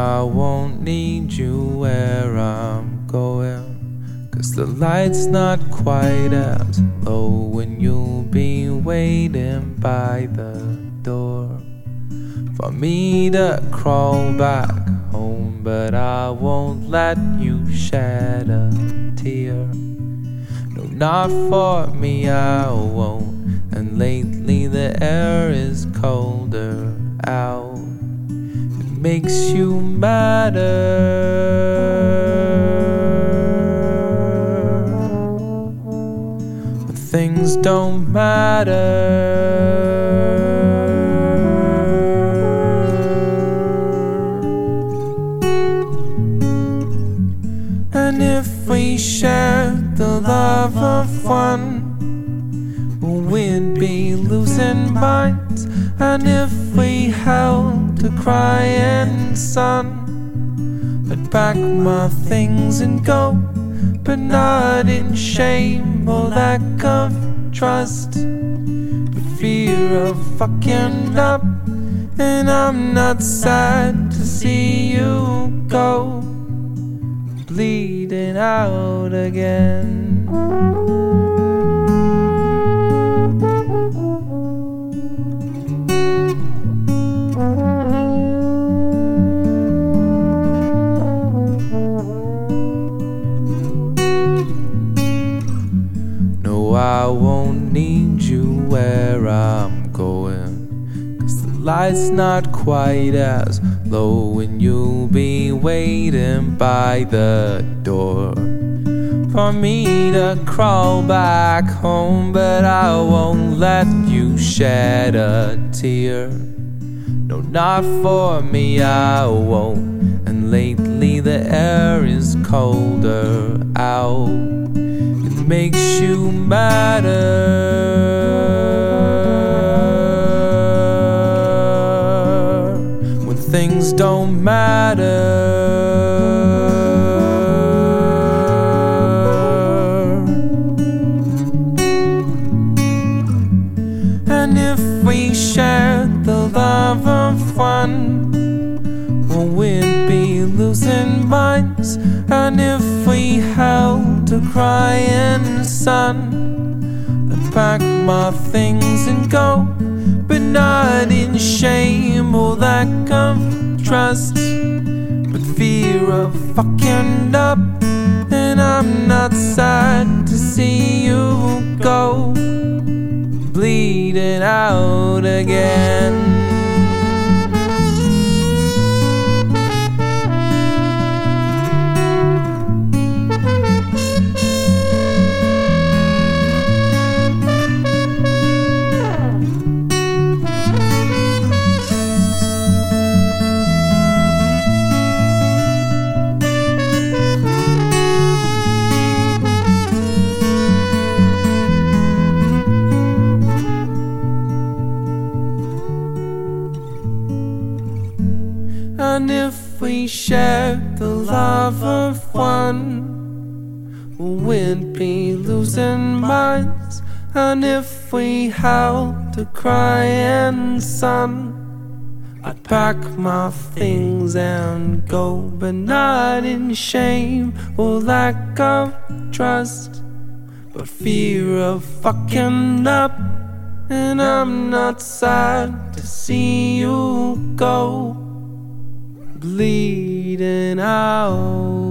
I won't need you where I'm going, 'cause the light's not quite as low, and you'll be waiting by the door for me to crawl back home. But I won't let you shed a tear, no, not for me, I won't. And lately the air is colder out, it makes you madder when things don't matter. And if we shared the love of one, we'd be losing minds. And if we held a crying sun, I'd pack my things and go, but not in shame or lack of trust, but fear of fucking up. And I'm not sad to see you go, bleeding out again. I won't need you where I'm going, 'cause the light's not quite as low, and you'll be waiting by the door for me to crawl back home. But I won't let you shed a tear, no, not for me, I won't. And lately the air is colder out, makes you matter when things don't matter. And if we shared the love of one, well, we'd be losing minds. And if we held a crying sun, I'd pack my things and go, but not in shame or lack of trust, but fear of fucking up. And I'm not sad to see you go, bleeding out again. And if we shared the love of one, we'd be losing minds. And if we held a crying sun, I'd pack my things and go, but not in shame or lack of trust, but fear of fucking up. And I'm not sad to see you go, bleeding out.